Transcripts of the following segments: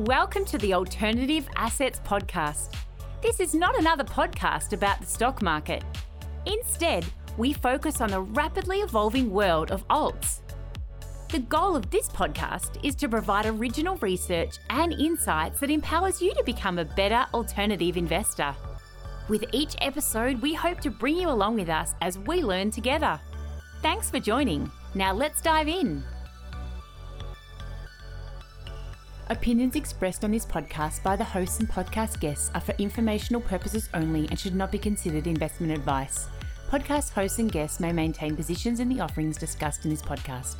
Welcome to the Alternative Assets Podcast. This is not another podcast about the stock market. Instead, we focus on the rapidly evolving world of alts. The goal of this podcast is to provide original research and insights that empowers you to become a better alternative investor. With each episode, we hope to bring you along with us as we learn together. Thanks for joining. Now let's dive in. Opinions expressed on this podcast by the hosts and podcast guests are for informational purposes only and should not be considered investment advice. Podcast hosts and guests may maintain positions in the offerings discussed in this podcast.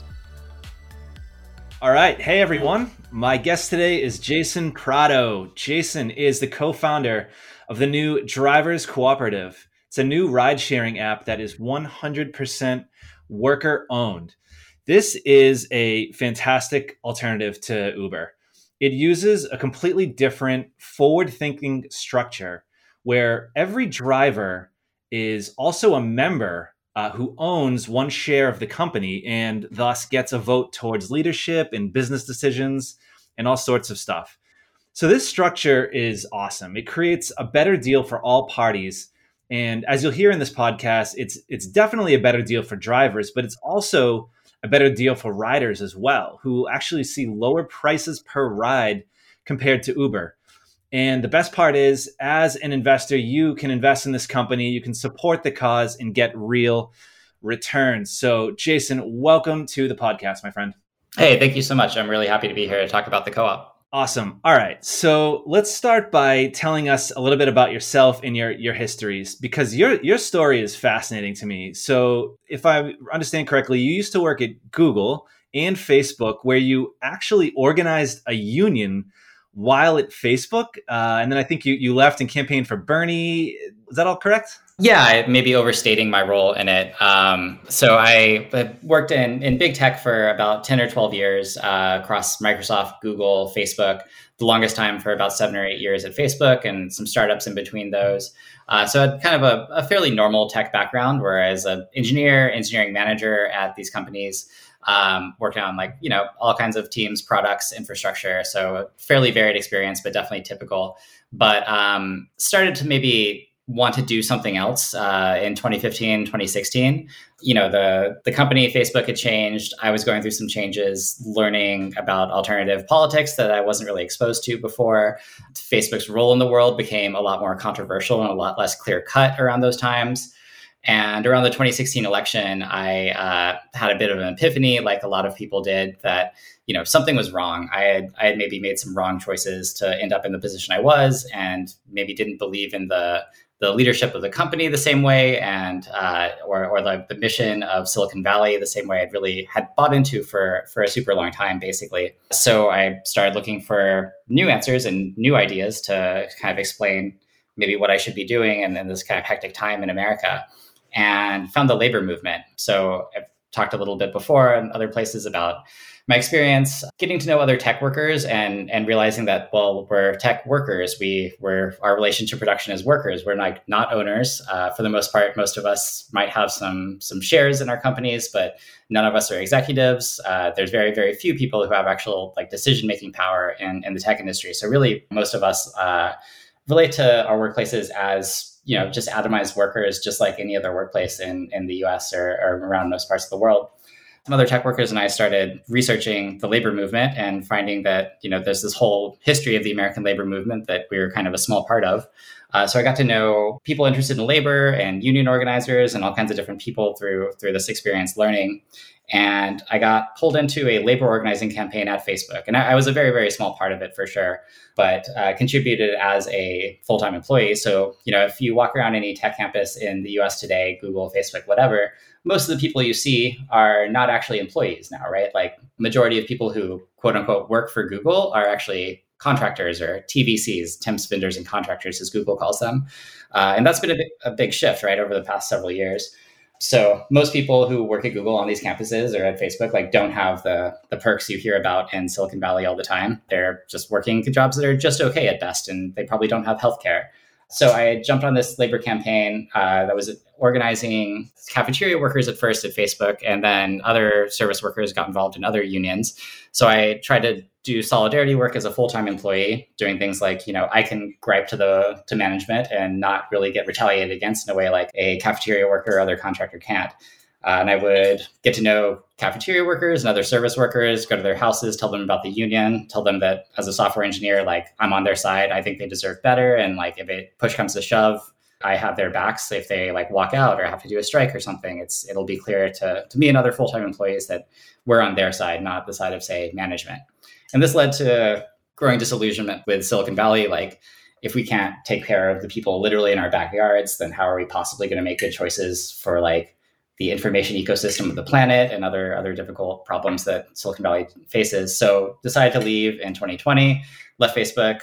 All right. Hey, everyone. My guest today is Jason Prado. Jason is the co-founder of the new Drivers Cooperative. It's a new ride-sharing app that is 100% worker-owned. This is a fantastic alternative to Uber. It uses a completely different forward-thinking structure where every driver is also a member who owns one share of the company and thus gets a vote towards leadership and business decisions and all sorts of stuff. So this structure is awesome. It creates a better deal for all parties. And as you'll hear in this podcast, it's definitely a better deal for drivers, but it's also a better deal for riders as well, who actually see lower prices per ride compared to Uber. And the best part is, as an investor, you can invest in this company, you can support the cause and get real returns. So Jason, welcome to the podcast, my friend. Hey, thank you so much. I'm really happy to be here to talk about the co-op. Awesome. All right. So let's start by telling us a little bit about yourself and your histories, because your story is fascinating to me. So if I understand correctly, you used to work at Google and Facebook, where you actually organized a union while at Facebook. And then I think you left and campaigned for Bernie. Is that all correct? Yeah, maybe overstating my role in it. So I worked in big tech for about 10 or 12 years across Microsoft, Google, Facebook, the longest time for about 7 or 8 years at Facebook and some startups in between those. So I had kind of a fairly normal tech background, where as an engineering manager at these companies, worked on all kinds of teams, products, infrastructure. So fairly varied experience, but definitely typical. But started to maybe want to do something else in 2015, 2016. The company, Facebook, had changed. I was going through some changes, learning about alternative politics that I wasn't really exposed to before. Facebook's role in the world became a lot more controversial and a lot less clear cut around those times. And around the 2016 election, I had a bit of an epiphany, like a lot of people did, that something was wrong. I had maybe made some wrong choices to end up in the position I was, and maybe didn't believe in the leadership of the company the same way, and or the mission of Silicon Valley the same way I'd really had bought into for a super long time, basically. So I started looking for new answers and new ideas to kind of explain maybe what I should be doing in this kind of hectic time in America, and found the labor movement. So I've talked a little bit before in other places about my experience getting to know other tech workers and realizing that, well, we're tech workers. Our relation to production is workers. We're not owners. For the most part, most of us might have some shares in our companies, but none of us are executives. There's very, very few people who have actual decision-making power in the tech industry. So really, most of us relate to our workplaces as just atomized workers, just like any other workplace in the US or around most parts of the world. Some other tech workers and I started researching the labor movement and finding that, there's this whole history of the American labor movement that we were kind of a small part of. So I got to know people interested in labor and union organizers and all kinds of different people through this experience learning. And I got pulled into a labor organizing campaign at Facebook. And I was a very, very small part of it for sure, but contributed as a full-time employee. So, if you walk around any tech campus in the US today, Google, Facebook, whatever, most of the people you see are not actually employees now, right? Majority of people who quote unquote work for Google are actually contractors, or TVCs, temps, vendors, and contractors, as Google calls them. And that's been a big shift, right, over the past several years. So most people who work at Google on these campuses or at Facebook don't have the perks you hear about in Silicon Valley all the time. They're just working jobs that are just okay at best, and they probably don't have healthcare. So I jumped on this labor campaign that was organizing cafeteria workers at first at Facebook, and then other service workers got involved in other unions. So I tried to do solidarity work as a full-time employee, doing things like, you know, I can gripe to management and not really get retaliated against in a way like a cafeteria worker or other contractor can't. And I would get to know cafeteria workers and other service workers, go to their houses, tell them about the union, tell them that as a software engineer, like, I'm on their side. I think they deserve better. And like, if it push comes to shove, I have their backs. If they like walk out or have to do a strike or something, it'll be clear to me and other full-time employees that we're on their side, not the side of, say, management. And this led to growing disillusionment with Silicon Valley. Like, if we can't take care of the people literally in our backyards, then how are we possibly going to make good choices for like the information ecosystem of the planet and other difficult problems that Silicon Valley faces? So decided to leave in 2020, left Facebook,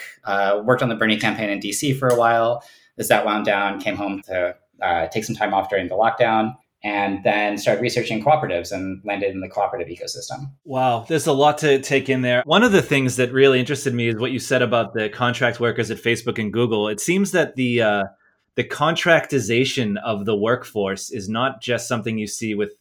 worked on the Bernie campaign in DC for a while. As that wound down, came home to take some time off during the lockdown, and then started researching cooperatives and landed in the cooperative ecosystem. Wow, there's a lot to take in there. One of the things that really interested me is what you said about the contract workers at Facebook and Google. It seems that the contractization of the workforce is not just something you see with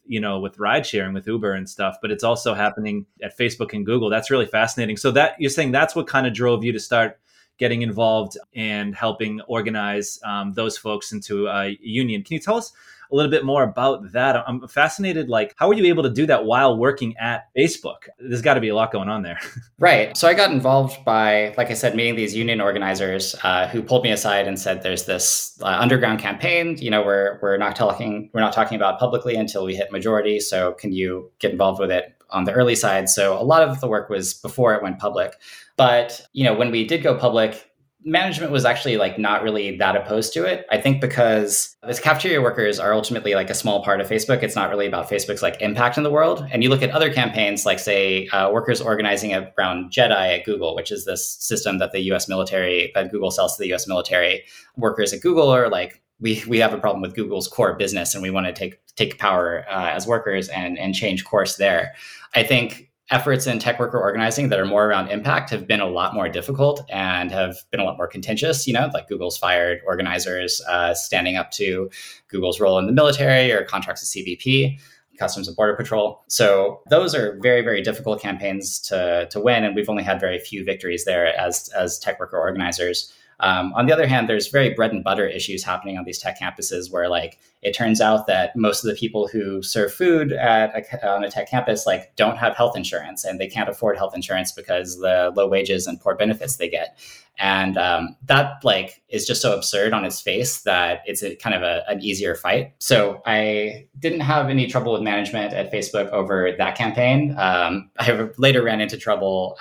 ride sharing, with Uber and stuff, but it's also happening at Facebook and Google. That's really fascinating. So that you're saying that's what kind of drove you to start getting involved and helping organize those folks into a union. Can you tell us a little bit more about that? I'm fascinated, like, how were you able to do that while working at Facebook? There's got to be a lot going on there. Right. So I got involved by, like I said, meeting these union organizers who pulled me aside and said, there's this underground campaign, you know, we're not talking about publicly until we hit majority. So can you get involved with it on the early side? So a lot of the work was before it went public. But, you know, when we did go public, management was actually like not really that opposed to it. I think because these cafeteria workers are ultimately like a small part of Facebook. It's not really about Facebook's like impact in the world. And you look at other campaigns, like say workers organizing around Jedi at Google, which is this system that the U.S. military, that Google sells to the U.S. military. Workers at Google are like, we have a problem with Google's core business and we want to take power as workers and change course there. I think efforts in tech worker organizing that are more around impact have been a lot more difficult and have been a lot more contentious, you know, like Google's fired organizers standing up to Google's role in the military or contracts with CBP, Customs and Border Patrol. So those are very, very difficult campaigns to win. And we've only had very few victories there as tech worker organizers. On the other hand, there's very bread and butter issues happening on these tech campuses where, like, it turns out that most of the people who serve food on a tech campus, like, don't have health insurance and they can't afford health insurance because the low wages and poor benefits they get. And that, like, is just so absurd on its face that it's an easier fight. So I didn't have any trouble with management at Facebook over that campaign. I later ran into trouble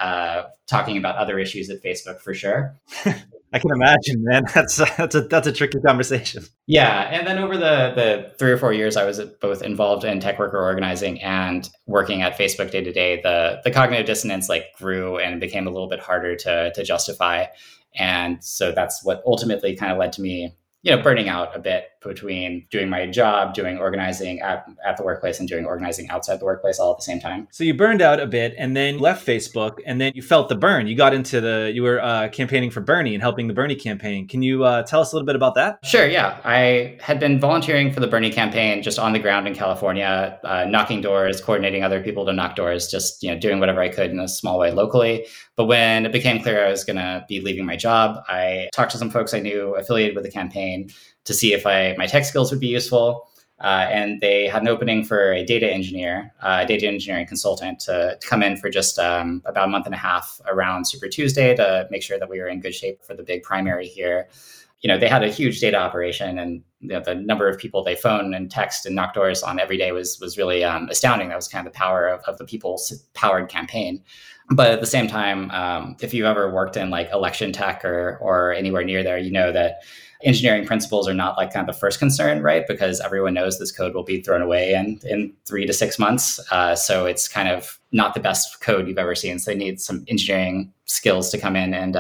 talking about other issues at Facebook for sure. I can imagine, man. That's a tricky conversation. Yeah. And then over the 3 or 4 years I was both involved in tech worker organizing and working at Facebook day to day, the cognitive dissonance like grew and became a little bit harder to justify. And so that's what ultimately kind of led to me, you know, burning out a bit between doing my job, doing organizing at the workplace and doing organizing outside the workplace all at the same time. So you burned out a bit and then left Facebook and then you felt the burn. You got into you were campaigning for Bernie and helping the Bernie campaign. Can you tell us a little bit about that? Sure, yeah. I had been volunteering for the Bernie campaign just on the ground in California, knocking doors, coordinating other people to knock doors, just, you know, doing whatever I could in a small way locally. But when it became clear I was going to be leaving my job, I talked to some folks I knew affiliated with the campaign to see if my tech skills would be useful. And they had an opening for a data engineer, a data engineering consultant to come in for just about a month and a half around Super Tuesday to make sure that we were in good shape for the big primary here. You know, they had a huge data operation and, you know, the number of people they phone and text and knock doors on every day was really astounding. That was kind of the power of the people-powered campaign. But at the same time, if you've ever worked in like election tech or anywhere near there, you know that engineering principles are not like kind of the first concern, right? Because everyone knows this code will be thrown away in 3 to 6 months. So it's kind of not the best code you've ever seen. So they need some engineering skills to come in and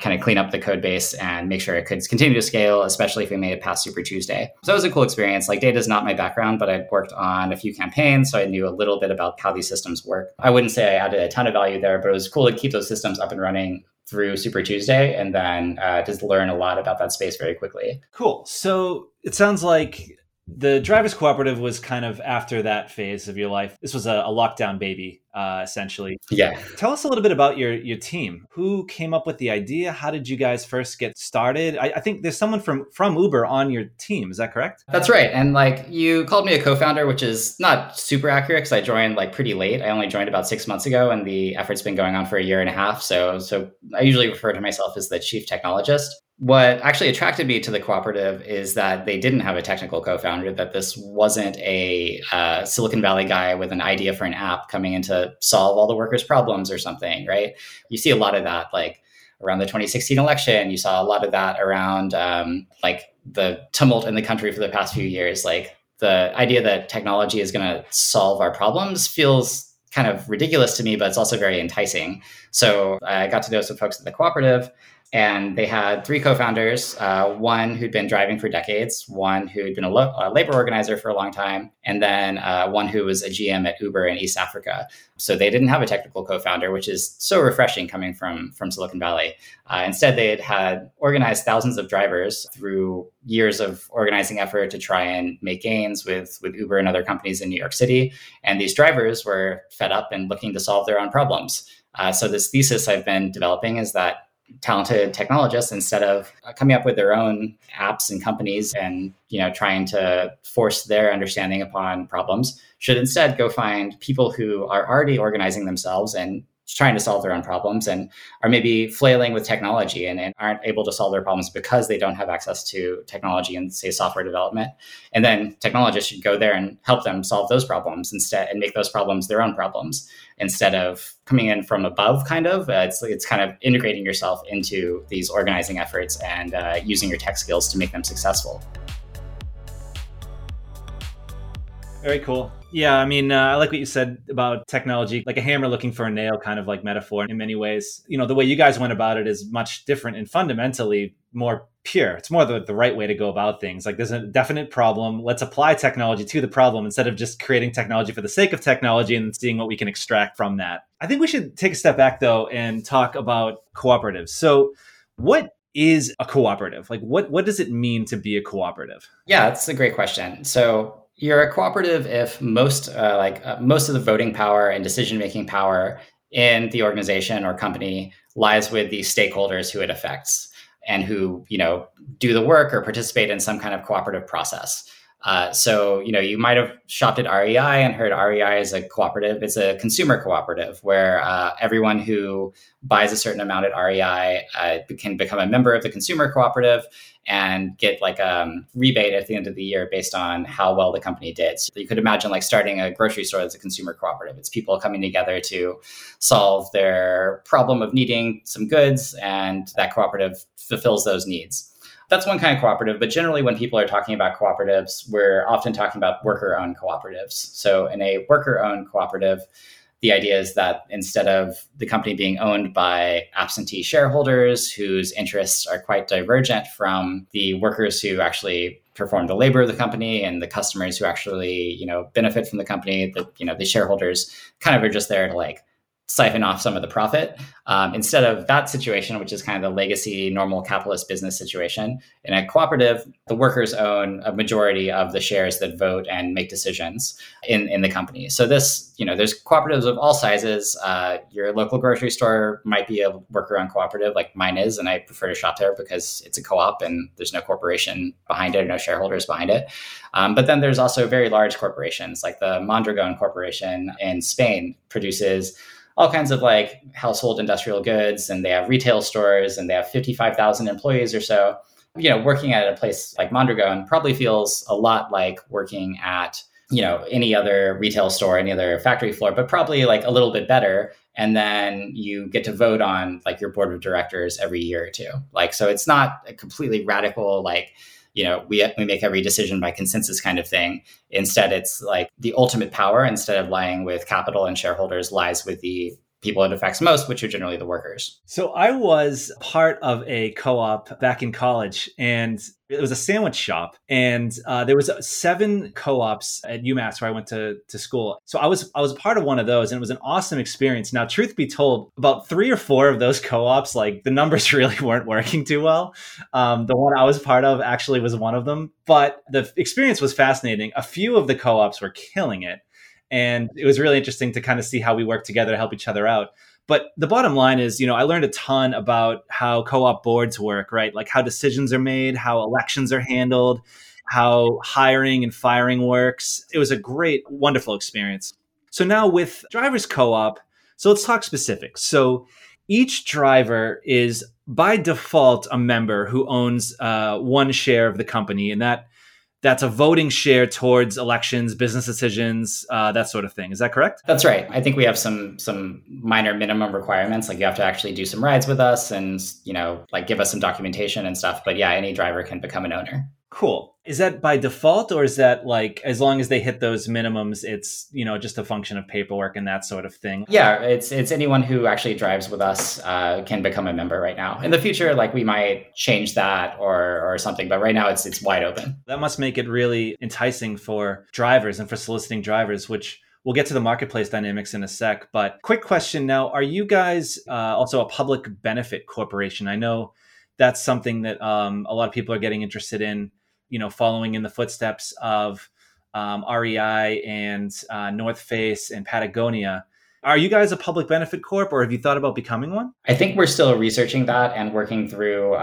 kind of clean up the code base and make sure it could continue to scale, especially if we made it past Super Tuesday. So it was a cool experience. Like, data is not my background, but I'd worked on a few campaigns, so I knew a little bit about how these systems work. I wouldn't say I added a ton of value there, but it was cool to keep those systems up and running through Super Tuesday and then just learn a lot about that space very quickly. Cool. So it sounds like The Drivers Cooperative was kind of after that phase of your life. This was a lockdown baby, essentially. Yeah. Tell us a little bit about your team. Who came up with the idea? How did you guys first get started? I think there's someone from Uber on your team. Is that correct? That's right. And you called me a co-founder, which is not super accurate because I joined pretty late. I only joined about 6 months ago, and the effort's been going on for a year and a half. So I usually refer to myself as the chief technologist. What actually attracted me to the cooperative is that they didn't have a technical co-founder, that this wasn't a Silicon Valley guy with an idea for an app coming in to solve all the workers' problems or something, right? You see a lot of that, around the 2016 election. You saw a lot of that around, the tumult in the country for the past few years. The idea that technology is going to solve our problems feels kind of ridiculous to me, but it's also very enticing. So I got to know some folks at the cooperative. And they had three co-founders, one who'd been driving for decades, one who'd been a labor organizer for a long time, and then one who was a GM at Uber in East Africa. So they didn't have a technical co-founder, which is so refreshing coming from Silicon Valley. Instead, they had organized thousands of drivers through years of organizing effort to try and make gains with Uber and other companies in New York City. And these drivers were fed up and looking to solve their own problems. So this thesis I've been developing is that talented technologists, instead of coming up with their own apps and companies and trying to force their understanding upon problems, should instead go find people who are already organizing themselves and trying to solve their own problems and are maybe flailing with technology and aren't able to solve their problems because they don't have access to technology and, say, software development. And then technologists should go there and help them solve those problems instead and make those problems their own problems instead of coming in from above, kind of. It's kind of integrating yourself into these organizing efforts and using your tech skills to make them successful. Very cool. Yeah, I like what you said about technology, like a hammer looking for a nail kind of metaphor in many ways. The way you guys went about it is much different and fundamentally more pure. It's more the right way to go about things. There's a definite problem. Let's apply technology to the problem instead of just creating technology for the sake of technology and seeing what we can extract from that. I think we should take a step back, though, and talk about cooperatives. So what is a cooperative? What does it mean to be a cooperative? Yeah, that's a great question. So you're a cooperative if most of the voting power and decision-making power in the organization or company lies with the stakeholders who it affects and who, do the work or participate in some kind of cooperative process. So you might have shopped at REI and heard REI is a cooperative. It's a consumer cooperative where everyone who buys a certain amount at REI can become a member of the consumer cooperative and get rebate at the end of the year based on how well the company did. So you could imagine starting a grocery store as a consumer cooperative. It's people coming together to solve their problem of needing some goods, and that cooperative fulfills those needs. That's one kind of cooperative, but generally when people are talking about cooperatives, we're often talking about worker-owned cooperatives. So in a worker-owned cooperative, the idea is that instead of the company being owned by absentee shareholders whose interests are quite divergent from the workers who actually perform the labor of the company and the customers who actually, benefit from the company, the shareholders kind of are just there to siphon off some of the profit. Instead of that situation, which is kind of the legacy, normal capitalist business situation, in a cooperative, the workers own a majority of the shares that vote and make decisions in the company. So this, there's cooperatives of all sizes. Your local grocery store might be a worker-owned cooperative like mine is, and I prefer to shop there because it's a co-op and there's no corporation behind it or no shareholders behind it. But then there's also very large corporations like the Mondragon Corporation in Spain produces all kinds of household industrial goods, and they have retail stores, and they have 55,000 employees or so. Working at a place like Mondragon probably feels a lot like working at, any other retail store, any other factory floor, but probably a little bit better. And then you get to vote on your board of directors every year or two. So it's not a completely radical, we make every decision by consensus kind of thing. Instead, it's the ultimate power, instead of lying with capital and shareholders, lies with the people it affects most, which are generally the workers. So I was part of a co-op back in college, and it was a sandwich shop, and there was 7 co-ops at UMass where I went to school. So I was part of one of those, and it was an awesome experience. Now, truth be told, about 3 or 4 of those co-ops, like the numbers really weren't working too well. The one I was part of actually was one of them, but the experience was fascinating. A few of the co-ops were killing it, and it was really interesting to kind of see how we work together to help each other out. But the bottom line is, I learned a ton about how co-op boards work, right? Like how decisions are made, how elections are handled, how hiring and firing works. It was a great, wonderful experience. So now with Drivers Co-op, so let's talk specifics. So each driver is by default a member who owns one share of the company, and that's a voting share towards elections, business decisions, that sort of thing. Is that correct? That's right. I think we have some minor minimum requirements, like you have to actually do some rides with us and, like give us some documentation and stuff. But yeah, any driver can become an owner. Cool. Is that by default, or is that like as long as they hit those minimums, it's, just a function of paperwork and that sort of thing? Yeah, it's anyone who actually drives with us can become a member right now. In the future, like we might change that or something, but right now it's wide open. That must make it really enticing for drivers and for soliciting drivers, which we'll get to the marketplace dynamics in a sec. But quick question now, are you guys also a public benefit corporation? I know that's something that a lot of people are getting interested in, following in the footsteps of REI and North Face and Patagonia. Are you guys a public benefit corp, or have you thought about becoming one? I think we're still researching that and working through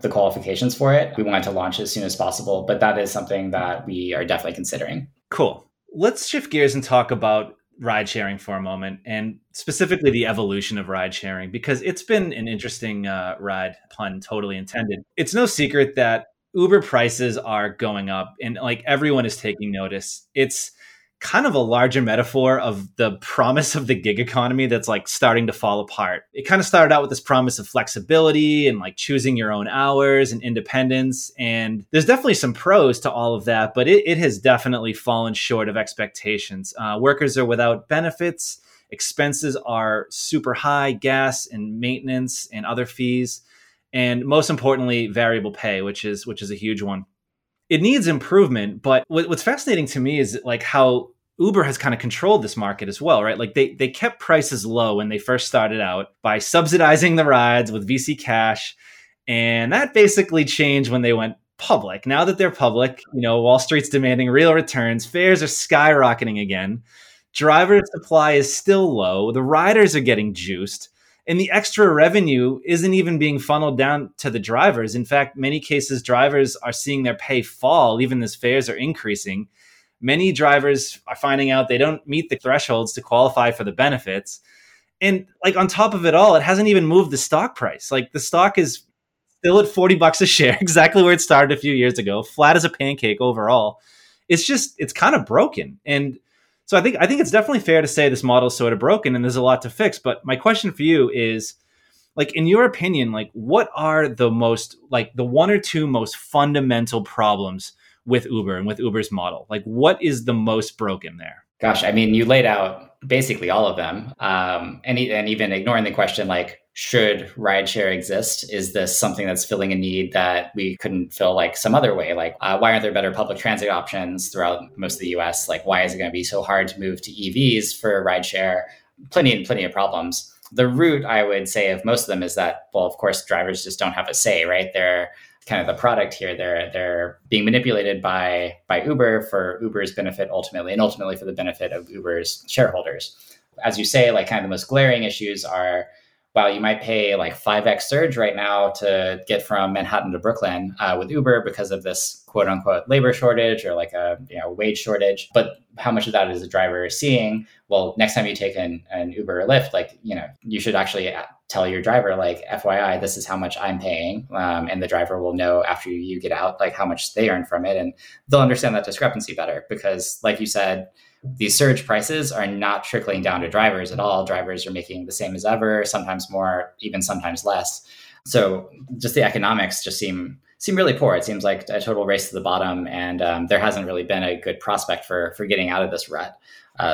the qualifications for it. We want to launch as soon as possible, but that is something that we are definitely considering. Cool. Let's shift gears and talk about ride sharing for a moment, and specifically the evolution of ride sharing, because it's been an interesting ride, pun totally intended. It's no secret that Uber prices are going up and like everyone is taking notice. It's kind of a larger metaphor of the promise of the gig economy that's like starting to fall apart. It kind of started out with this promise of flexibility and like choosing your own hours and independence. And there's definitely some pros to all of that, but it has definitely fallen short of expectations. Workers are without benefits. Expenses are super high, gas and maintenance and other fees. And most importantly, variable pay, which is a huge one. It needs improvement, but what's fascinating to me is like how Uber has kind of controlled this market as well, right? Like they kept prices low when they first started out by subsidizing the rides with VC cash, and that basically changed when they went public. Now that they're public, Wall Street's demanding real returns, fares are skyrocketing again, driver supply is still low, the riders are getting juiced, and the extra revenue isn't even being funneled down to the drivers. In fact, many cases, drivers are seeing their pay fall, even as fares are increasing. Many drivers are finding out they don't meet the thresholds to qualify for the benefits. And like on top of it all, it hasn't even moved the stock price. Like the stock is still at $40 a share, exactly where it started a few years ago, flat as a pancake overall. It's kind of broken. And so I think it's definitely fair to say this model is sort of broken and there's a lot to fix. But my question for you is, like, in your opinion, like, what are the most, like, the 1 or 2 most fundamental problems with Uber and with Uber's model? Like, what is the most broken there? Gosh, I mean, you laid out basically all of them. And even ignoring the question, like, should rideshare exist? Is this something that's filling a need that we couldn't fill like some other way? Like, why aren't there better public transit options throughout most of the US? Like, why is it going to be so hard to move to EVs for rideshare? Plenty of problems. The root, I would say, of most of them is that, well, of course, drivers just don't have a say, right? They're kind of the product here. They're being manipulated by Uber for Uber's benefit ultimately, and ultimately for the benefit of Uber's shareholders. As you say, like, kind of the most glaring issues are, wow, you might pay like 5x surge right now to get from Manhattan to Brooklyn with Uber because of this quote unquote labor shortage or like a wage shortage. But how much of that is the driver seeing? Well, next time you take an Uber or Lyft, like, you should actually tell your driver, like, FYI, this is how much I'm paying. And the driver will know after you get out, like, how much they earn from it. And they'll understand that discrepancy better because, like you said, these surge prices are not trickling down to drivers at all. Drivers are making the same as ever, sometimes more, even sometimes less. So just the economics just seem seem really poor. It seems like a total race to the bottom, and there hasn't really been a good prospect for getting out of this rut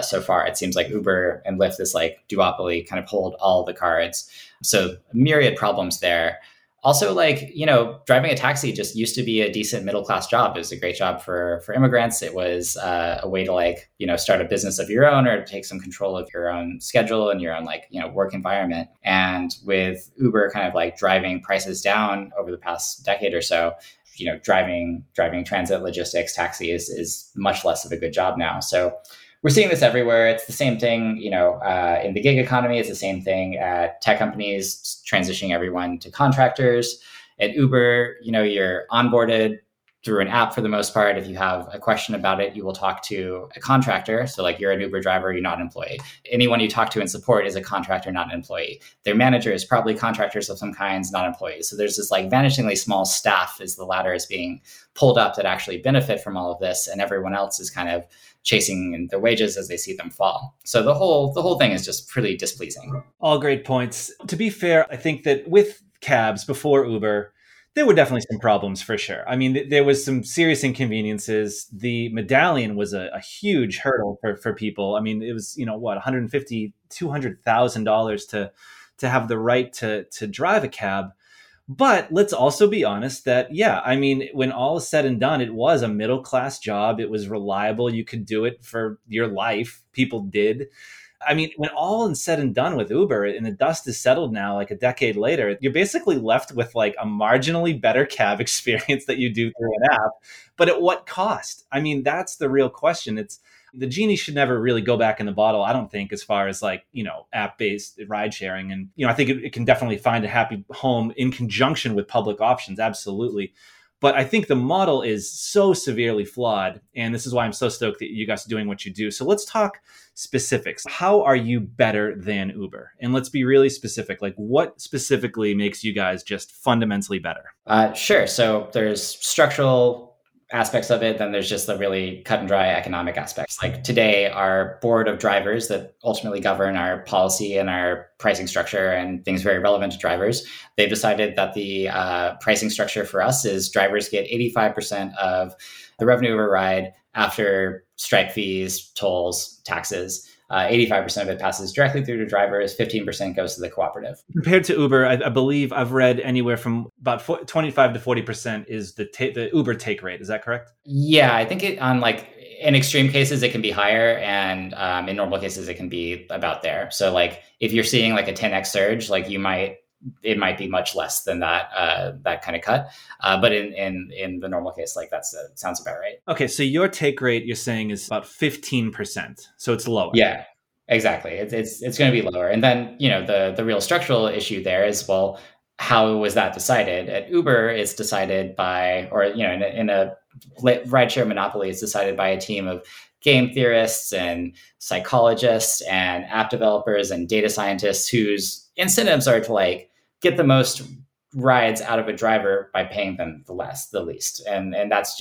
so far. It seems like Uber and Lyft, this like duopoly, kind of hold all the cards. So myriad problems there. Also, like, you know, driving a taxi just used to be a decent middle-class job. It was a great job for immigrants. It was a way to, like, you know, start a business of your own or to take some control of your own schedule and your own, like, you know, work environment. And with Uber kind of like driving prices down over the past decade or so, you know, driving transit, logistics, taxi is much less of a good job now. So we're seeing this everywhere. It's the same thing, you know, in the gig economy. It's the same thing at tech companies transitioning everyone to contractors. At Uber, you know, you're onboarded through an app for the most part. If you have a question about it, you will talk to a contractor. So like, you're an Uber driver, you're not an employee. Anyone you talk to in support is a contractor, not an employee. Their manager is probably contractors of some kinds, not employees. So there's this like vanishingly small staff as the ladder is being pulled up that actually benefit from all of this. And everyone else is kind of chasing their wages as they see them fall. So the whole thing is just pretty displeasing. All great points. To be fair, I think that with cabs before Uber, there were definitely some problems for sure. I mean, there was some serious inconveniences. The medallion was a huge hurdle for people. I mean, it was, you know, what, $150,000, $200,000 to have the right to drive a cab. But let's also be honest that, yeah, I mean, when all is said and done, it was a middle-class job. It was reliable. You could do it for your life. People did. I mean, when all is said and done with Uber and the dust is settled now, like a decade later, you're basically left with like a marginally better cab experience that you do through an app. But at what cost? I mean, that's the real question. It's the genie should never really go back in the bottle, I don't think, as far as like, you know, app-based ride sharing. And, you know, I think it can definitely find a happy home in conjunction with public options. Absolutely. But I think the model is so severely flawed. And this is why I'm so stoked that you guys are doing what you do. So let's talk specifics. How are you better than Uber? And let's be really specific. Like, what specifically makes you guys just fundamentally better? Sure. So there's structural aspects of it, then there's just the really cut and dry economic aspects. Like today, our board of drivers that ultimately govern our policy and our pricing structure and things very relevant to drivers, they've decided that the pricing structure for us is drivers get 85% of the revenue of a ride after Stripe fees, tolls, taxes. 85% of it passes directly through to drivers, 15% goes to the cooperative. Compared to Uber, I believe I've read anywhere from about 25 to 40% is the Uber take rate. Is that correct? Yeah, I think in extreme cases, it can be higher. And in normal cases, it can be about there. So like if you're seeing like a 10x surge, like it might be much less than that kind of cut. But in the normal case, like that sounds about right. Okay. So your take rate, you're saying, is about 15%. So it's lower. Yeah, exactly. It's going to be lower. And then, you know, the real structural issue there is, well, how was that decided? At Uber, it's decided by, or, you know, in a rideshare monopoly, it's decided by a team of game theorists and psychologists and app developers and data scientists whose incentives are to like get the most rides out of a driver by paying them the least. And that's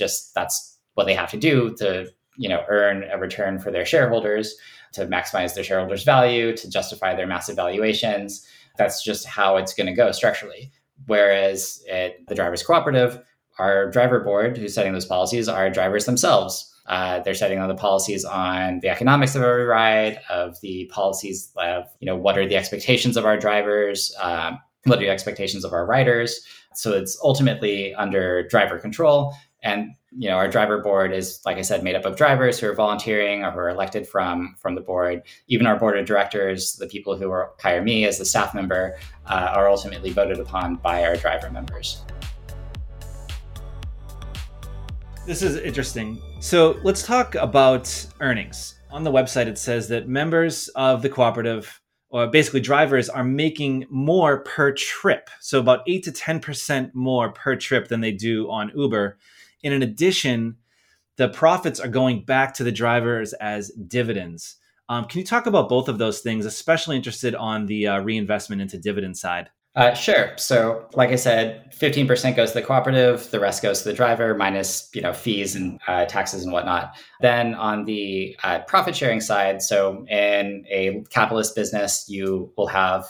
what they have to do to, you know, earn a return for their shareholders, to maximize their shareholders' value, to justify their massive valuations. That's just how it's going to go structurally. Whereas at the Drivers Cooperative, our driver board who's setting those policies are drivers themselves. They're setting all the policies on the economics of every ride, of the policies of, you know, what are the expectations of our drivers, what are the expectations of our riders. So it's ultimately under driver control. And, you know, our driver board is, like I said, made up of drivers who are volunteering or who are elected from the board. Even our board of directors, the people who hire me as the staff member, are ultimately voted upon by our driver members. This is interesting. So let's talk about earnings. On the website, it says that members of the cooperative, or basically drivers, are making more per trip. So about 8 to 10% more per trip than they do on Uber. And in addition, the profits are going back to the drivers as dividends. Can you talk about both of those things? Especially interested on the reinvestment into dividend side. Sure. So like I said, 15% goes to the cooperative, the rest goes to the driver minus, fees and taxes and whatnot. Then on the profit sharing side, so in a capitalist business, you will have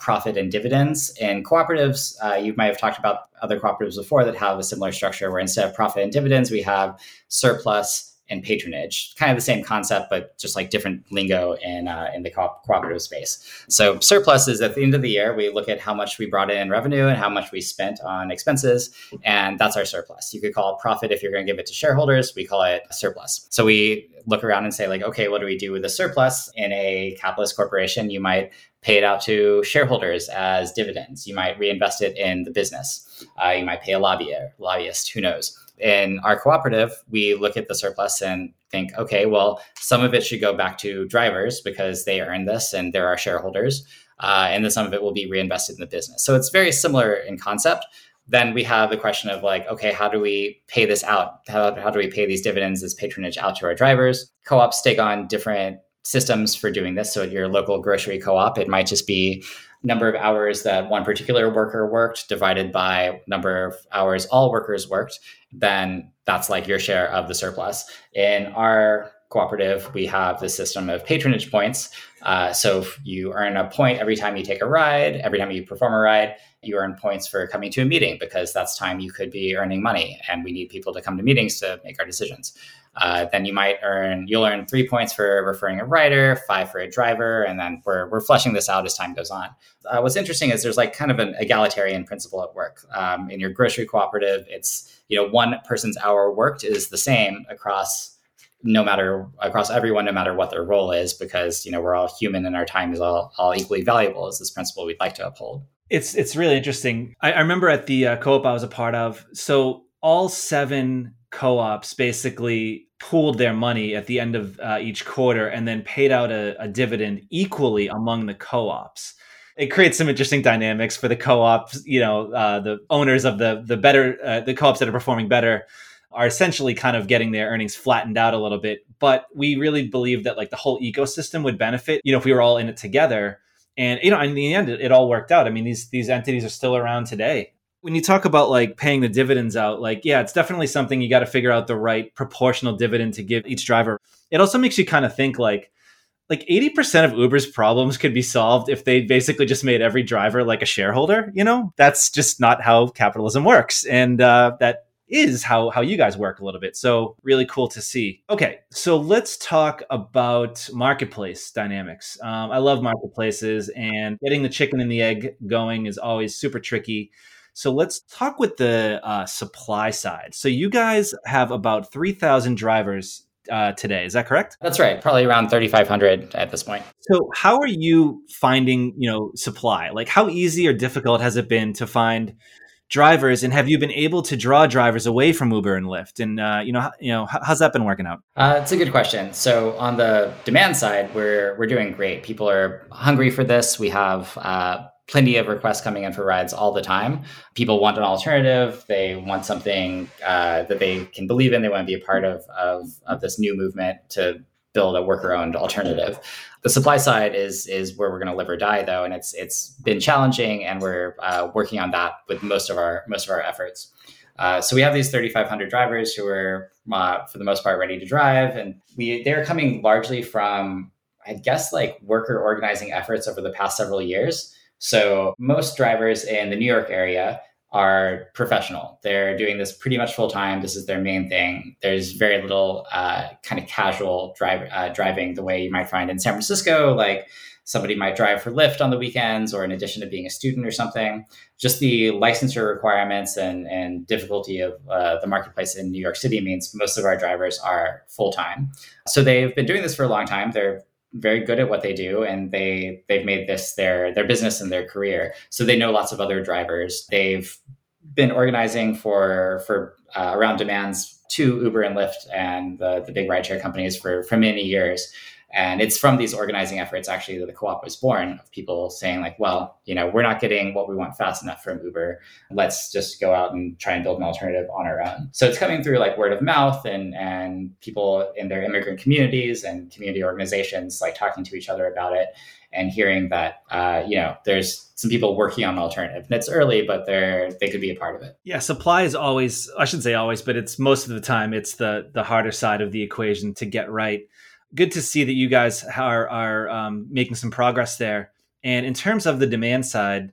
profit and dividends. In cooperatives, you might have talked about other cooperatives before that have a similar structure where instead of profit and dividends, we have surplus and patronage, kind of the same concept, but just like different lingo in the cooperative space. So surplus is at the end of the year, we look at how much we brought in revenue and how much we spent on expenses. And that's our surplus. You could call it profit if you're going to give it to shareholders. We call it surplus. So we look around and say like, okay, what do we do with the surplus? In a capitalist corporation, you might pay it out to shareholders as dividends. You might reinvest it in the business. You might pay a lobbyist, who knows? In our cooperative, we look at the surplus and think, okay, well, some of it should go back to drivers because they earn this and they're our shareholders. And then some of it will be reinvested in the business. So it's very similar in concept. Then we have the question of like, okay, how do we pay this out? How do we pay these dividends, this patronage out to our drivers? Co-ops take on different systems for doing this. So at your local grocery co-op, it might just be number of hours that one particular worker worked divided by number of hours all workers worked. Then that's like your share of the surplus. In our cooperative, we have the system of patronage points. So you earn a point every time you take a ride, every time you perform a ride, you earn points for coming to a meeting because that's time you could be earning money. And we need people to come to meetings to make our decisions. Then you'll earn 3 points for referring a rider, 5 for a driver. And then we're fleshing this out as time goes on. What's interesting is there's like kind of an egalitarian principle at work. In your grocery cooperative, it's, one person's hour worked is the same across everyone, no matter what their role is, because, we're all human and our time is all equally valuable is this principle we'd like to uphold. It's really interesting. I remember at the co-op I was a part of, so all 7 co-ops basically pooled their money at the end of each quarter and then paid out a dividend equally among the co-ops. It creates some interesting dynamics for the co-ops, the owners of the co-ops that are performing better are essentially kind of getting their earnings flattened out a little bit. But we really believe that like the whole ecosystem would benefit, if we were all in it together. And, in the end, it all worked out. I mean, these entities are still around today. When you talk about like paying the dividends out, like, yeah, it's definitely something you got to figure out the right proportional dividend to give each driver. It also makes you kind of think like 80% of Uber's problems could be solved if they basically just made every driver like a shareholder. That's just not how capitalism works. And that is how you guys work a little bit. So really cool to see. Okay, so let's talk about marketplace dynamics. I love marketplaces, and getting the chicken and the egg going is always super tricky. So let's talk with the supply side. So you guys have about 3,000 drivers today. Is that correct? That's right. Probably around 3,500 at this point. So how are you finding, supply? Like how easy or difficult has it been to find drivers, and have you been able to draw drivers away from Uber and Lyft? And how's that been working out? It's a good question. So on the demand side, we're doing great. People are hungry for this. We have plenty of requests coming in for rides all the time. People want an alternative. They want something that they can believe in. They want to be a part of this new movement to build a worker-owned alternative. The supply side is where we're going to live or die, though, and it's been challenging, and we're working on that with most of our efforts. So we have these 3,500 drivers who are, for the most part, ready to drive, and they're coming largely from, I guess, like worker organizing efforts over the past several years. So most drivers in the New York area are professional. They're doing this pretty much full time. This is their main thing. There's very little kind of casual driving the way you might find in San Francisco. Like somebody might drive for Lyft on the weekends or in addition to being a student or something. Just the licensure requirements and difficulty of the marketplace in New York City means most of our drivers are full time. So they've been doing this for a long time. They're very good at what they do, and they've made this their business and their career. So they know lots of other drivers. They've been organizing for around demands to Uber and Lyft and the big rideshare companies for many years. And it's from these organizing efforts actually that the co-op was born, of people saying like, well, we're not getting what we want fast enough from Uber. Let's just go out and try and build an alternative on our own. So it's coming through like word of mouth and people in their immigrant communities and community organizations like talking to each other about it. and hearing that, there's some people working on an alternative. And it's early, but they could be a part of it. Yeah, supply is always, I shouldn't say always, but it's most of the time, it's the harder side of the equation to get right. Good to see that you guys are making some progress there. And in terms of the demand side,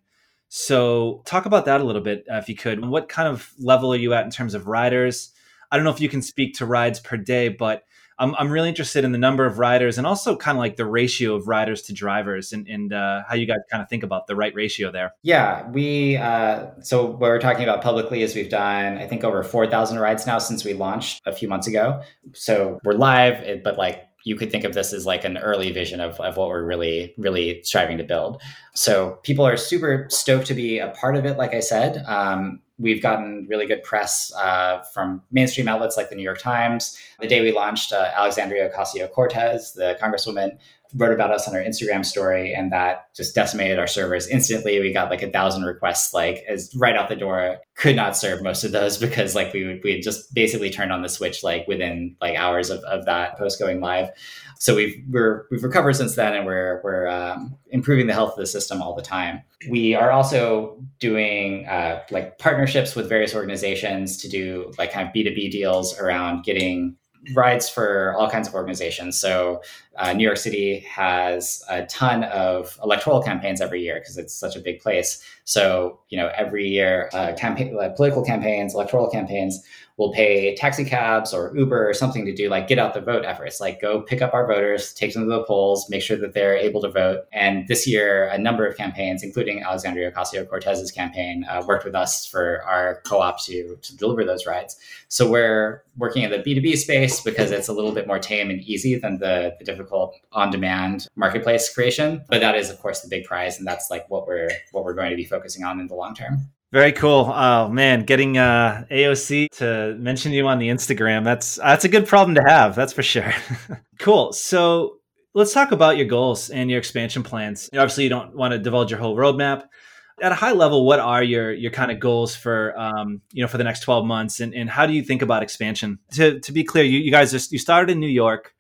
so talk about that a little bit, if you could. What kind of level are you at in terms of riders? I don't know if you can speak to rides per day, but I'm really interested in the number of riders and also kind of like the ratio of riders to drivers and how you guys kind of think about the right ratio there. Yeah, so what we're talking about publicly is we've done, I think, over 4,000 rides now since we launched a few months ago. So we're live, but like you could think of this as like an early vision of what we're really, really striving to build. So people are super stoked to be a part of it, like I said. We've gotten really good press from mainstream outlets like the New York Times. The day we launched, Alexandria Ocasio-Cortez, the congresswoman, wrote about us on her Instagram story, and that just decimated our servers instantly. We got like 1,000 requests, right out the door. Could not serve most of those because we had just basically turned on the switch within hours of that post going live. So we've recovered since then, and we're improving the health of the system all the time. We are also doing partnerships with various organizations to do kind of B2B deals around getting rides for all kinds of organizations. So New York City has a ton of electoral campaigns every year because it's such a big place. So, every year, political campaigns, electoral campaigns will pay taxi cabs or Uber or something to do get out the vote efforts, go pick up our voters, take them to the polls, make sure that they're able to vote. And this year, a number of campaigns, including Alexandria Ocasio-Cortez's campaign, worked with us for our co-op to deliver those rides. So we're working in the B2B space because it's a little bit more tame and easy than the difficult on-demand marketplace creation. But that is, of course, the big prize. And that's what we're going to be focusing on in the long term. Very cool. Oh man, getting AOC to mention you on the Instagram, that's a good problem to have, that's for sure. Cool. So let's talk about your goals and your expansion plans. Obviously, you don't want to divulge your whole roadmap. At a high level, what are your kind of goals for for the next 12 months, and how do you think about expansion? To be clear, you guys you started in New York,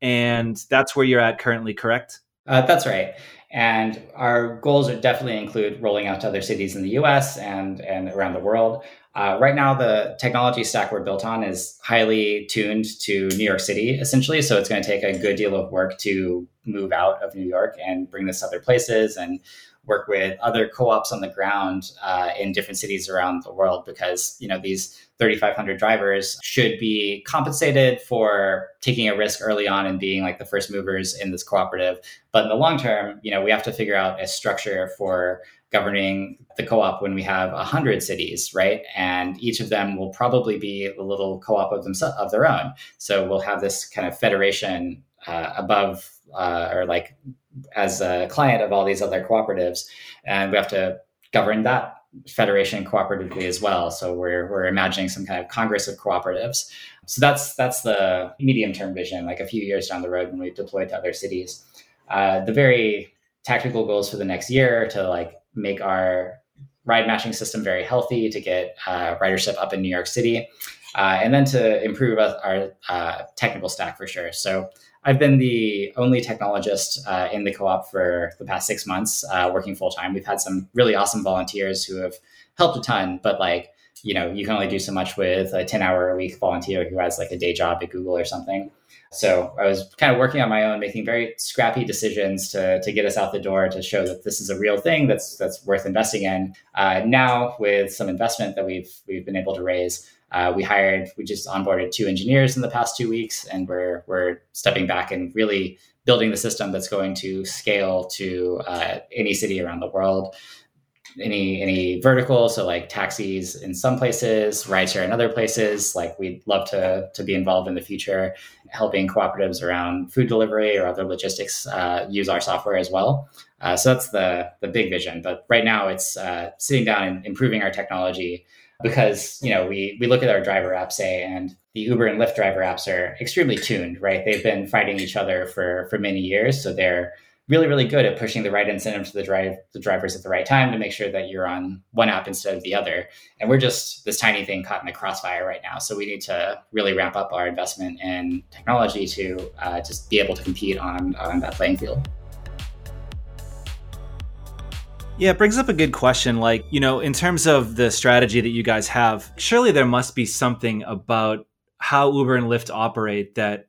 and that's where you're at currently, correct? That's right. And our goals definitely include rolling out to other cities in the US and around the world. Right now, the technology stack we're built on is highly tuned to New York City, essentially. So it's going to take a good deal of work to move out of New York and bring this to other places and work with other co-ops on the ground in different cities around the world, because these 3,500 drivers should be compensated for taking a risk early on and being the first movers in this cooperative. But in the long term, we have to figure out a structure for governing the co-op when we have 100 cities, right? And each of them will probably be a little co-op of their own. So we'll have this kind of federation above as a client of all these other cooperatives, and we have to govern that federation cooperatively as well. So we're imagining some kind of Congress of cooperatives. So that's the medium term vision, a few years down the road when we've deployed to other cities. The very tactical goals for the next year to make our ride matching system very healthy, to get ridership up in New York City, and then to improve our technical stack for sure. So I've been the only technologist in the co-op for the past 6 months, working full time. We've had some really awesome volunteers who have helped a ton, but you can only do so much with a 10-hour-a-week volunteer who has a day job at Google or something. So I was kind of working on my own, making very scrappy decisions to get us out the door, to show that this is a real thing that's worth investing in. Now, with some investment that we've been able to raise, we just onboarded 2 engineers in the past 2 weeks, and we're stepping back and really building the system that's going to scale to any city around the world, any vertical. So taxis in some places, rideshare in other places. We'd love to be involved in the future, helping cooperatives around food delivery or other logistics use our software as well. So that's the big vision. But right now it's sitting down and improving our technology, because we look at our driver app, say, and the Uber and Lyft driver apps are extremely tuned, right? They've been fighting each other for many years, so they're really, really good at pushing the right incentive to the drivers at the right time to make sure that you're on one app instead of the other. And we're just this tiny thing caught in the crossfire right now. So we need to really ramp up our investment in technology to just be able to compete on that playing field. Yeah, it brings up a good question. Like, you know, in terms of the strategy that you guys have, surely there must be something about how Uber and Lyft operate that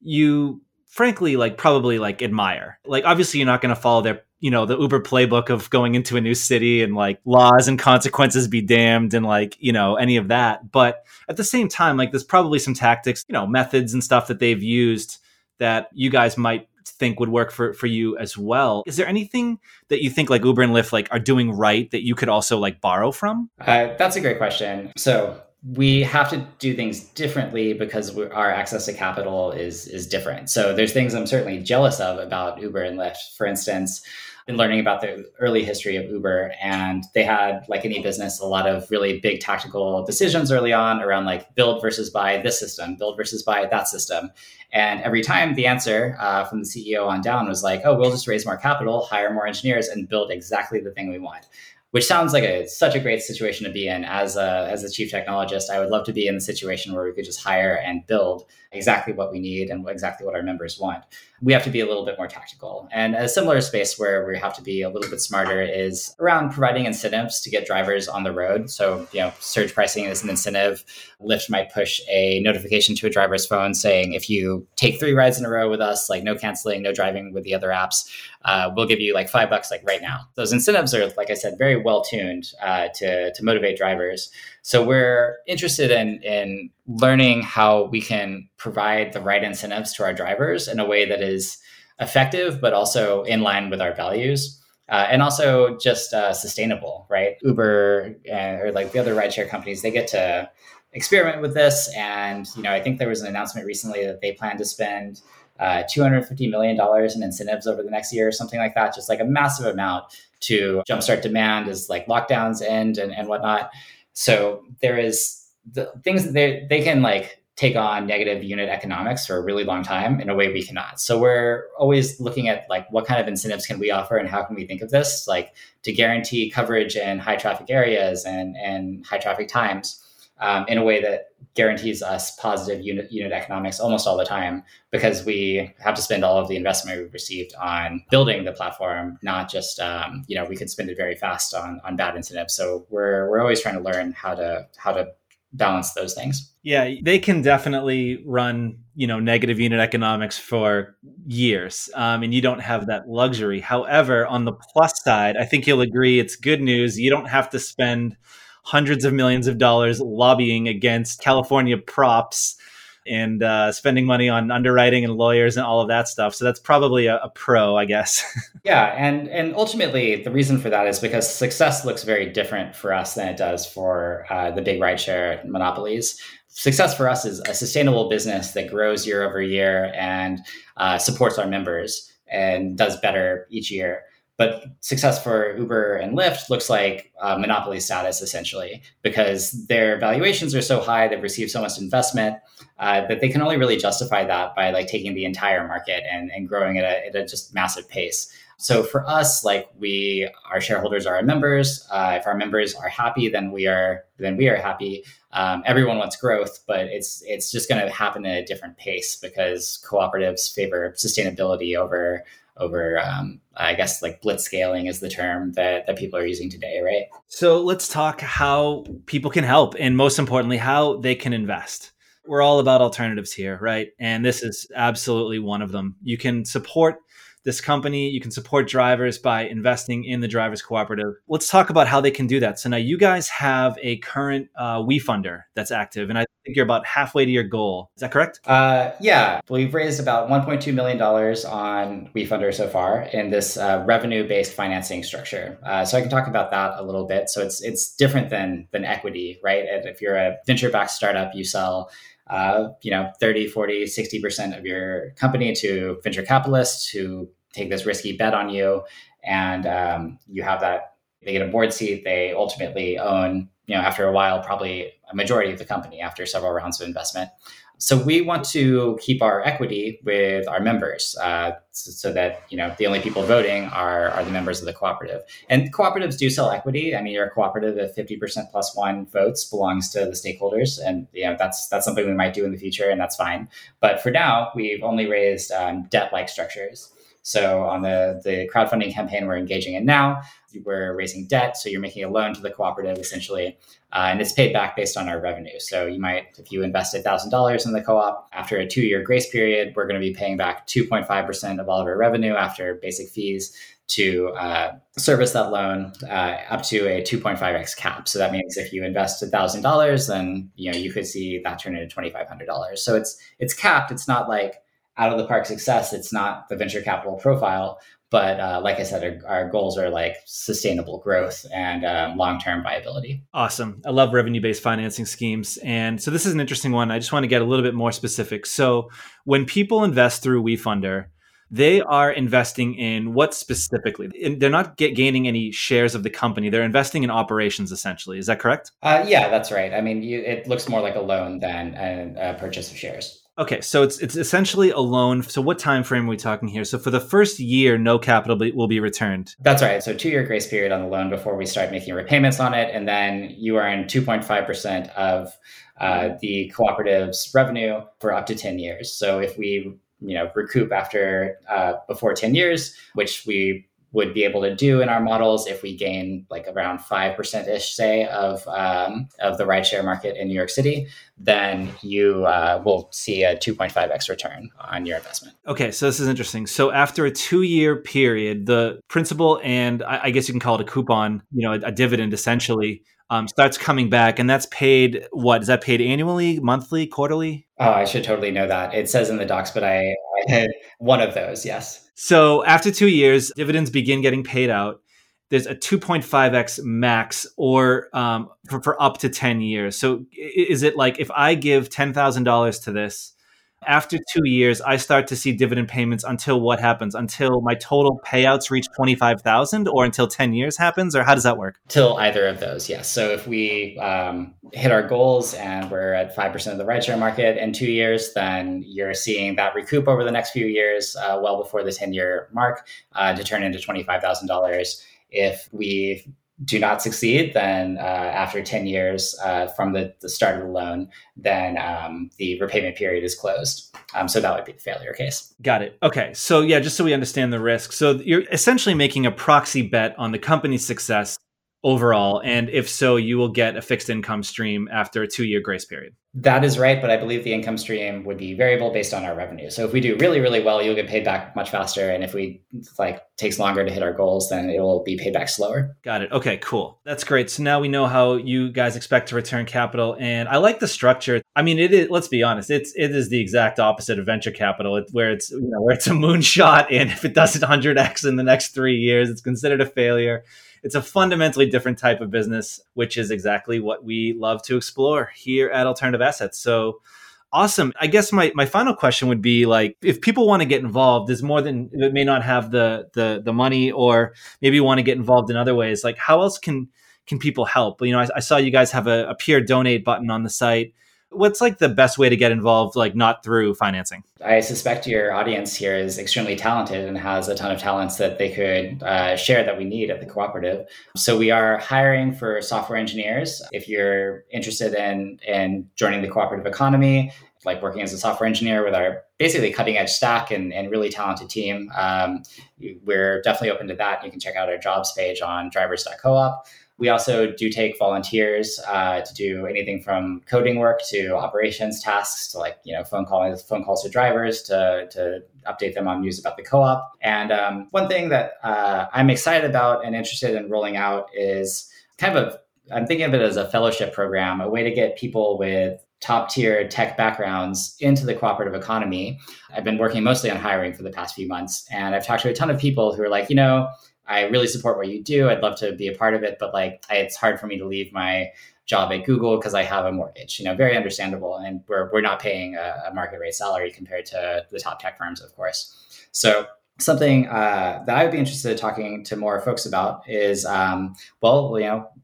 you frankly, like, probably like admire. Like, obviously you're not going to follow their, you know, the Uber playbook of going into a new city and like laws and consequences be damned and like, you know, any of that. But at the same time, like, there's probably some tactics, you know, methods and stuff that they've used that you guys might think would work for you as well. Is there anything that you think like Uber and Lyft like are doing right that you could also like borrow from? That's a great question. So we have to do things differently because our access to capital is different. So there's things I'm certainly jealous of about Uber and Lyft. For instance, I've been learning about the early history of Uber, and they had, like any business, a lot of really big tactical decisions early on around like build versus buy this system, build versus buy that system. And every time the answer from the CEO on down was like, oh, we'll just raise more capital, hire more engineers, and build exactly the thing we want. Which sounds like such a great situation to be in. As a chief technologist, I would love to be in the situation where we could just hire and build exactly what we need and exactly what our members want. We have to be a little bit more tactical. And a similar space where we have to be a little bit smarter is around providing incentives to get drivers on the road. So, you know, surge pricing is an incentive. Lyft might push a notification to a driver's phone saying, if you take 3 rides in a row with us, like no canceling, no driving with the other apps, we'll give you like $5 like right now. Those incentives are, like I said, very well-tuned to motivate drivers. So we're interested in learning how we can provide the right incentives to our drivers in a way that is effective, but also in line with our values and also just sustainable, right? Uber or like the other rideshare companies, they get to experiment with this. And, you know, I think there was an announcement recently that they plan to spend $250 million in incentives over the next year or something like that, just like a massive amount to jumpstart demand as like lockdowns end and whatnot. So there is the things that they can like take on negative unit economics for a really long time in a way we cannot. So we're always looking at like what kind of incentives can we offer and how can we think of this like to guarantee coverage in high traffic areas and high traffic times in a way that guarantees us positive unit economics almost all the time, because we have to spend all of the investment we've received on building the platform, not just, you know, we could spend it very fast on bad incentives. So we're always trying to learn how to balance those things. Yeah, they can definitely run, you know, negative unit economics for years, and you don't have that luxury. However, on the plus side, I think you'll agree it's good news. You don't have to spend hundreds of millions of dollars lobbying against California props and spending money on underwriting and lawyers and all of that stuff. So that's probably a pro, I guess. Yeah. And ultimately, the reason for that is because success looks very different for us than it does for the big rideshare monopolies. Success for us is a sustainable business that grows year over year and supports our members and does better each year. But success for Uber and Lyft looks like monopoly status, essentially, because their valuations are so high, they've received so much investment that they can only really justify that by like taking the entire market and growing at a just massive pace. So for us, like our shareholders are our members. If our members are happy, then we are happy. Everyone wants growth, but it's just going to happen at a different pace because cooperatives favor sustainability over I guess like blitz scaling is the term that people are using today, right? So let's talk how people can help and most importantly, how they can invest. We're all about alternatives here, right? And this is absolutely one of them. You can support this company, you can support drivers by investing in the Drivers Cooperative. Let's talk about how they can do that. So now you guys have a current WeFunder that's active, and I think you're about halfway to your goal. Is that correct? Yeah. We've raised about $1.2 million on WeFunder so far in this revenue-based financing structure. So I can talk about that a little bit. So it's different than equity, right? And if you're a venture-backed startup, you sell 30, 40, 60% of your company to venture capitalists who take this risky bet on you. And you have that, they get a board seat. They ultimately own, you know, after a while, probably a majority of the company after several rounds of investment. So we want to keep our equity with our members so that, you know, the only people voting are the members of the cooperative. And cooperatives do sell equity. I mean, your cooperative at 50% plus one votes belongs to the stakeholders. And, you know, that's something we might do in the future, and that's fine. But for now, we've only raised debt-like structures. So on the crowdfunding campaign we're engaging in now, we're raising debt. So you're making a loan to the cooperative, essentially, and it's paid back based on our revenue. So you might, if you invest $1,000 in the co-op, after a 2-year grace period, we're going to be paying back 2.5% of all of our revenue after basic fees to service that loan up to a 2.5x cap. So that means if you invest $1,000, then you could see that turn into $2,500. So it's capped. It's not like out of the park success. It's not the venture capital profile. But like I said, our goals are like sustainable growth and long-term viability. Awesome. I love revenue-based financing schemes. And so this is an interesting one. I just want to get a little bit more specific. So when people invest through WeFunder, they are investing in what specifically? They're not gaining any shares of the company. They're investing in operations, essentially. Is that correct? Yeah, that's right. I mean, it looks more like a loan than a purchase of shares. Okay, so it's essentially a loan. So what time frame are we talking here? So for the first year, no capital will be returned. That's right. So 2-year grace period on the loan before we start making repayments on it. And then you earn 2.5% of the cooperative's revenue for up to 10 years. So if we recoup after before 10 years, which we would be able to do in our models if we gain like around 5%-ish, say, of the rideshare market in New York City, then you will see a 2.5x return on your investment. Okay, so this is interesting. So after a 2-year period, the principal and I guess you can call it a coupon, a dividend essentially, starts coming back, and that's paid. What is that paid annually, monthly, quarterly? Oh, I should totally know that. It says in the docs, but I had one of those. Yes. So after 2 years, dividends begin getting paid out. There's a 2.5x max, or for up to 10 years. So is it like if I give $10,000 to this, after 2 years, I start to see dividend payments until what happens? Until my total payouts reach 25,000, or until 10 years happens? Or how does that work? Till either of those, yes. So if we hit our goals and we're at 5% of the rideshare market in 2 years, then you're seeing that recoup over the next few years, well before the 10-year mark, to turn into $25,000. If we do not succeed, then after 10 years from the start of the loan, then the repayment period is closed. So that would be the failure case. Got it. Okay. So yeah, just so we understand the risk. So you're essentially making a proxy bet on the company's success overall. And if so, you will get a fixed income stream after a 2-year grace period. That is right. But I believe the income stream would be variable based on our revenue. So if we do really, really well, you'll get paid back much faster. And if we takes longer to hit our goals, then it will be paid back slower. Got it. Okay, cool. That's great. So now we know how you guys expect to return capital. And I like the structure. I mean, it is, let's be honest, it is the exact opposite of venture capital, where it's, where it's a moonshot. And if it doesn't 100x in the next 3 years, it's considered a failure. It's a fundamentally different type of business, which is exactly what we love to explore here at Alternative Assets. So awesome. I guess my final question would be if people want to get involved, there's more than it may not have the money, or maybe want to get involved in other ways. How else can people help? I saw you guys have a peer donate button on the site. What's the best way to get involved, not through financing? I suspect your audience here is extremely talented and has a ton of talents that they could share that we need at the cooperative. So we are hiring for software engineers. If you're interested in joining the cooperative economy, working as a software engineer with our basically cutting edge stack and really talented team, we're definitely open to that. You can check out our jobs page on drivers.coop. We also do take volunteers to do anything from coding work to operations tasks, to phone calls to drivers to update them on news about the co-op. And one thing that I'm excited about and interested in rolling out is I'm thinking of it as a fellowship program, a way to get people with top tier tech backgrounds into the cooperative economy. I've been working mostly on hiring for the past few months, and I've talked to a ton of people who are I really support what you do. I'd love to be a part of it, but it's hard for me to leave my job at Google because I have a mortgage. Very understandable. And we're not paying a market rate salary compared to the top tech firms, of course. So something that I would be interested in talking to more folks about is,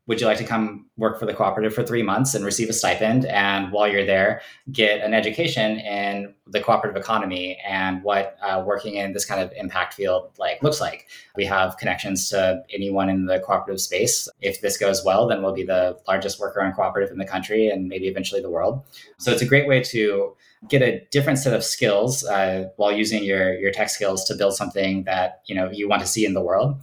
would you like to come work for the cooperative for 3 months and receive a stipend? And while you're there, get an education in the cooperative economy and what working in this kind of impact field looks like. We have connections to anyone in the cooperative space. If this goes well, then we'll be the largest worker-owned cooperative in the country and maybe eventually the world. So it's a great way to get a different set of skills while using your tech skills to build something something that, you know, you want to see in the world.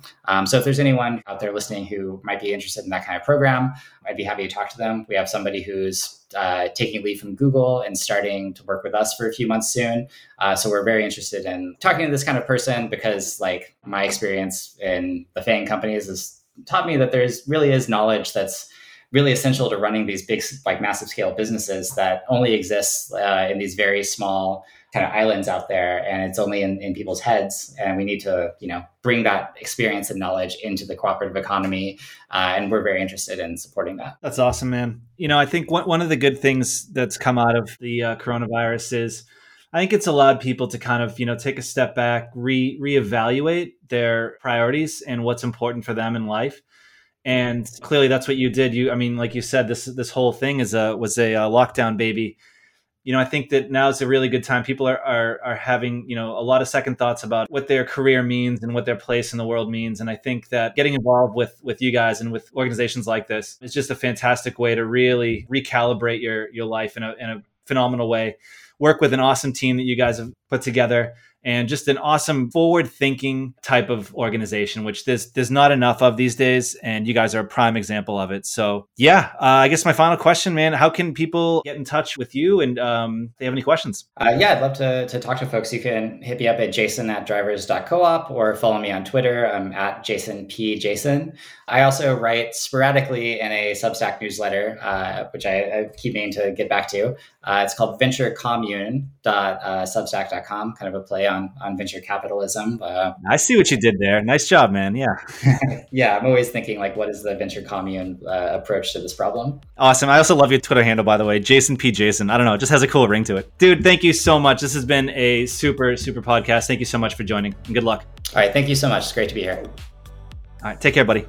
So if there's anyone out there listening who might be interested in that kind of program, I'd be happy to talk to them. We have somebody who's taking leave from Google and starting to work with us for a few months soon. So we're very interested in talking to this kind of person because, like, my experience in the FAANG companies has taught me that there's really is knowledge that's really essential to running these big, like, massive scale businesses that only exists in these very small kind of islands out there. And it's only in people's heads. And we need to, you know, bring that experience and knowledge into the cooperative economy. And we're very interested in supporting that. That's awesome, man. You know, I think one of the good things that's come out of the coronavirus is I think it's allowed people to kind of, you know, take a step back, reevaluate their priorities and what's important for them in life. And clearly that's what you did. You, I mean, like you said, this whole thing was a lockdown baby. You know, I think that now is a really good time. People are having, you know, a lot of second thoughts about what their career means and what their place in the world means. And I think that getting involved with you guys and with organizations like this is just a fantastic way to really recalibrate your life in a phenomenal way. Work with an awesome team that you guys have put together and just an awesome forward-thinking type of organization, which there's not enough of these days. And you guys are a prime example of it. So yeah, I guess my final question, man, how can people get in touch with you? And if they have any questions? Yeah, I'd love to talk to folks. You can hit me up at jason@drivers.coop or follow me on Twitter. I'm at @jasonpjason. I also write sporadically in a Substack newsletter, which I keep meaning to get back to. It's called venturecommune.substack.com, kind of a play on venture capitalism. I see what you did there. Nice job, man. Yeah. Yeah. I'm always thinking, like, what is the venture commune approach to this problem? Awesome. I also love your Twitter handle, by the way, JasonPJason. I don't know. It just has a cool ring to it. Dude, thank you so much. This has been a super, super podcast. Thank you so much for joining and good luck. All right. Thank you so much. It's great to be here. All right. Take care, buddy.